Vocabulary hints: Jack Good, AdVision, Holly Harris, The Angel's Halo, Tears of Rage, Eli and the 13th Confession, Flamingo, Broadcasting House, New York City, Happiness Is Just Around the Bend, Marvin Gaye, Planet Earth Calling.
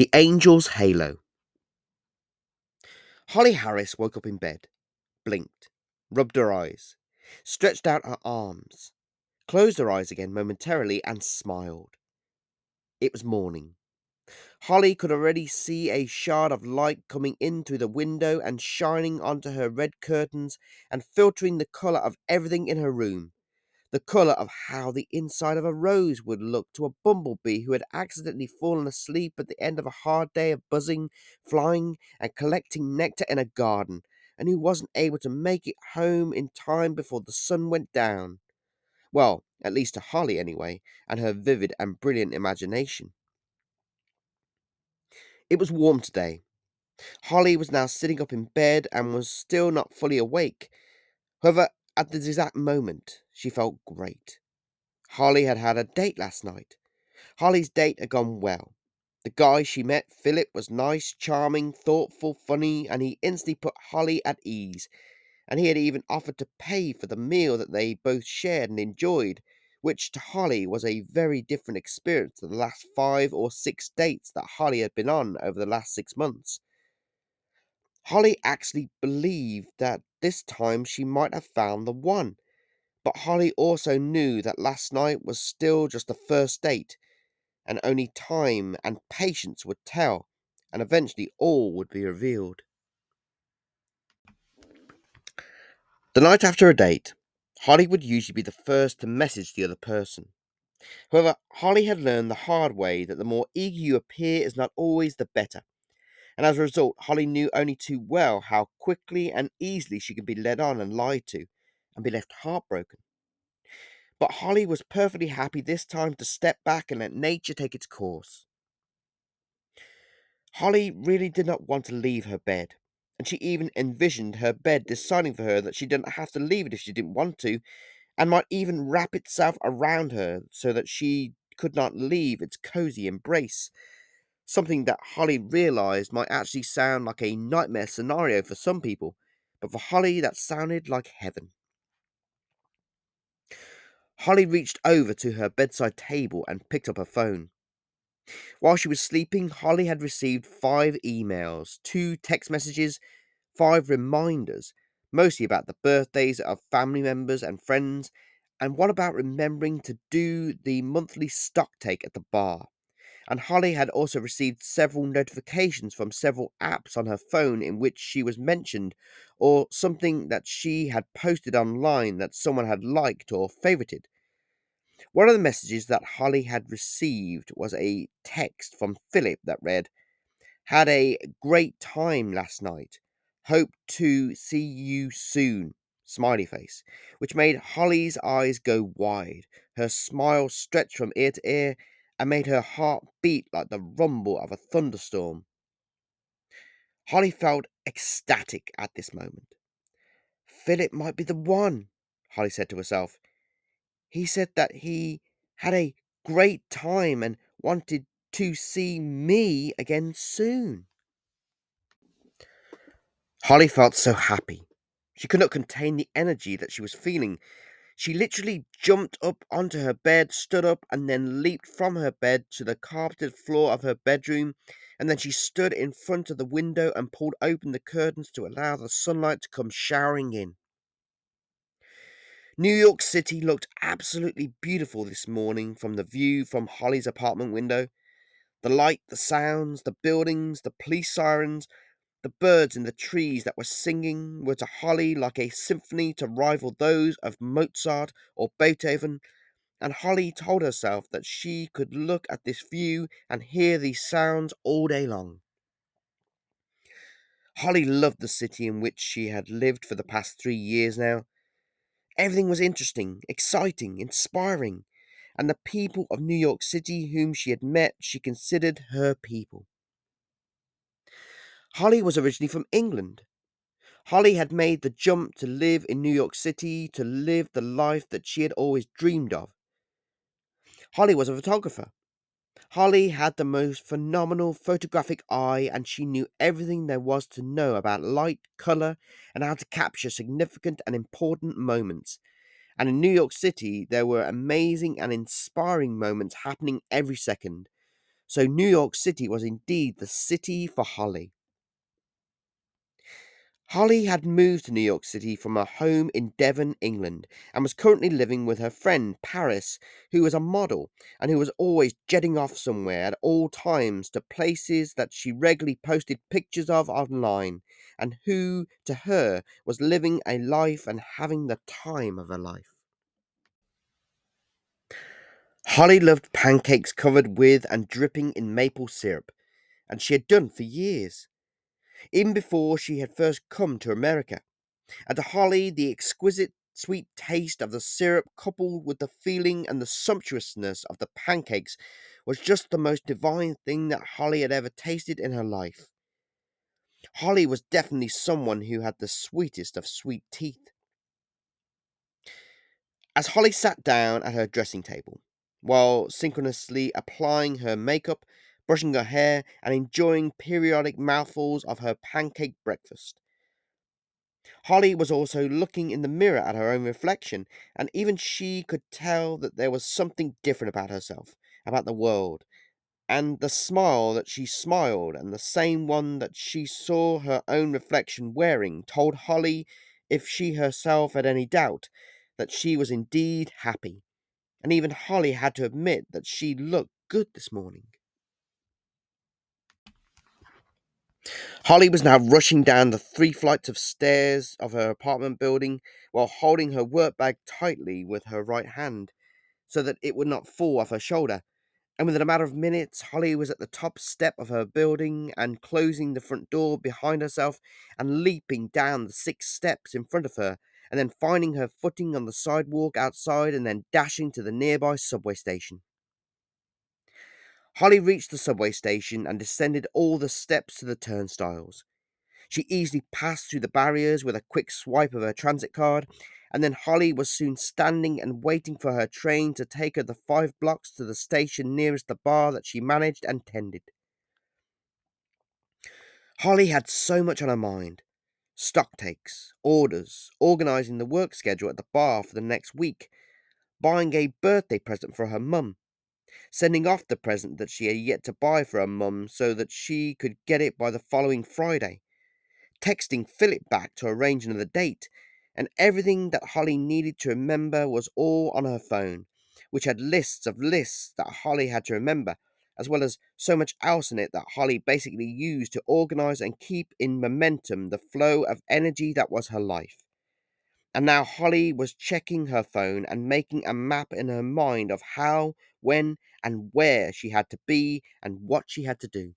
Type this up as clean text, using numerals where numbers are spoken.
The Angel's Halo. Holly Harris woke up in bed, blinked, rubbed her eyes, stretched out her arms, closed her eyes again momentarily and smiled. It was morning. Holly could already see a shard of light coming in through the window and shining onto her red curtains and filtering the colour of everything in her room. The colour of how the inside of a rose would look to a bumblebee who had accidentally fallen asleep at the end of a hard day of buzzing, flying and collecting nectar in a garden, and who wasn't able to make it home in time before the sun went down. Well, at least to Holly anyway, and her vivid and brilliant imagination. It was warm today. Holly was now sitting up in bed and was still not fully awake. However, at this exact moment, she felt great. Holly had had a date last night. Holly's date had gone well. The guy she met, Philip, was nice, charming, thoughtful, funny, and he instantly put Holly at ease. And he had even offered to pay for the meal that they both shared and enjoyed, which to Holly was a very different experience to the last 5 or 6 dates that Holly had been on over the last 6 months. Holly actually believed that this time she might have found the one, but Holly also knew that last night was still just the first date, and only time and patience would tell, and eventually all would be revealed. The night after a date, Holly would usually be the first to message the other person. However, Holly had learned the hard way that the more eager you appear is not always the better, and as a result, Holly knew only too well how quickly and easily she could be led on and lied to, and be left heartbroken. But Holly was perfectly happy this time to step back and let nature take its course. Holly really did not want to leave her bed. And she even envisioned her bed deciding for her that she didn't have to leave it if she didn't want to, and might even wrap itself around her so that she could not leave its cosy embrace, something that Holly realised might actually sound like a nightmare scenario for some people, but for Holly that sounded like heaven. Holly reached over to her bedside table and picked up her phone. While she was sleeping, Holly had received 5 emails, 2 text messages, 5 reminders, mostly about the birthdays of family members and friends, and one about remembering to do the monthly stock take at the bar. And Holly had also received several notifications from several apps on her phone in which she was mentioned, or something that she had posted online that someone had liked or favorited. One of the messages that Holly had received was a text from Philip that read, "Had a great time last night. Hope to see you soon." Smiley face, which made Holly's eyes go wide, her smile stretch from ear to ear, and made her heart beat like the rumble of a thunderstorm. Holly felt ecstatic at this moment. "Philip might be the one," Holly said to herself. "He said that he had a great time and wanted to see me again soon." Holly felt so happy. She could not contain the energy that she was feeling. She literally jumped up onto her bed, stood up, and then leaped from her bed to the carpeted floor of her bedroom, and then she stood in front of the window and pulled open the curtains to allow the sunlight to come showering in. New York City looked absolutely beautiful this morning from the view from Holly's apartment window. The light, the sounds, the buildings, the police sirens, the birds in the trees that were singing were to Holly like a symphony to rival those of Mozart or Beethoven, and Holly told herself that she could look at this view and hear these sounds all day long. Holly loved the city in which she had lived for the past 3 years now. Everything was interesting, exciting, inspiring, and the people of New York City whom she had met she considered her people. Holly was originally from England. Holly had made the jump to live in New York City, to live the life that she had always dreamed of. Holly was a photographer. Holly had the most phenomenal photographic eye, and she knew everything there was to know about light, colour, and how to capture significant and important moments. And in New York City, there were amazing and inspiring moments happening every second. So New York City was indeed the city for Holly. Holly had moved to New York City from her home in Devon, England, and was currently living with her friend, Paris, who was a model and who was always jetting off somewhere at all times to places that she regularly posted pictures of online, and who, to her, was living a life and having the time of her life. Holly loved pancakes covered with and dripping in maple syrup, and she had done for years. Even before she had first come to America, and to Holly the exquisite sweet taste of the syrup coupled with the feeling and the sumptuousness of the pancakes was just the most divine thing that Holly had ever tasted in her life. Holly was definitely someone who had the sweetest of sweet teeth. As Holly sat down at her dressing table, while synchronously applying her makeup, brushing her hair and enjoying periodic mouthfuls of her pancake breakfast, Holly was also looking in the mirror at her own reflection, and even she could tell that there was something different about herself, about the world, and the smile that she smiled and the same one that she saw her own reflection wearing told Holly, if she herself had any doubt, that she was indeed happy, and even Holly had to admit that she looked good this morning. Holly was now rushing down the 3 flights of stairs of her apartment building while holding her work bag tightly with her right hand so that it would not fall off her shoulder, and within a matter of minutes Holly was at the top step of her building and closing the front door behind herself and leaping down the 6 steps in front of her and then finding her footing on the sidewalk outside and then dashing to the nearby subway station. Holly reached the subway station and descended all the steps to the turnstiles. She easily passed through the barriers with a quick swipe of her transit card, and then Holly was soon standing and waiting for her train to take her the 5 blocks to the station nearest the bar that she managed and tended. Holly had so much on her mind. Stock takes, orders, organising the work schedule at the bar for the next week, buying a birthday present for her mum, sending off the present that she had yet to buy for her mum so that she could get it by the following Friday, texting Philip back to arrange another date, and everything that Holly needed to remember was all on her phone, which had lists of lists that Holly had to remember, as well as so much else in it that Holly basically used to organise and keep in momentum the flow of energy that was her life. And now Holly was checking her phone and making a map in her mind of how, when, and where she had to be and what she had to do.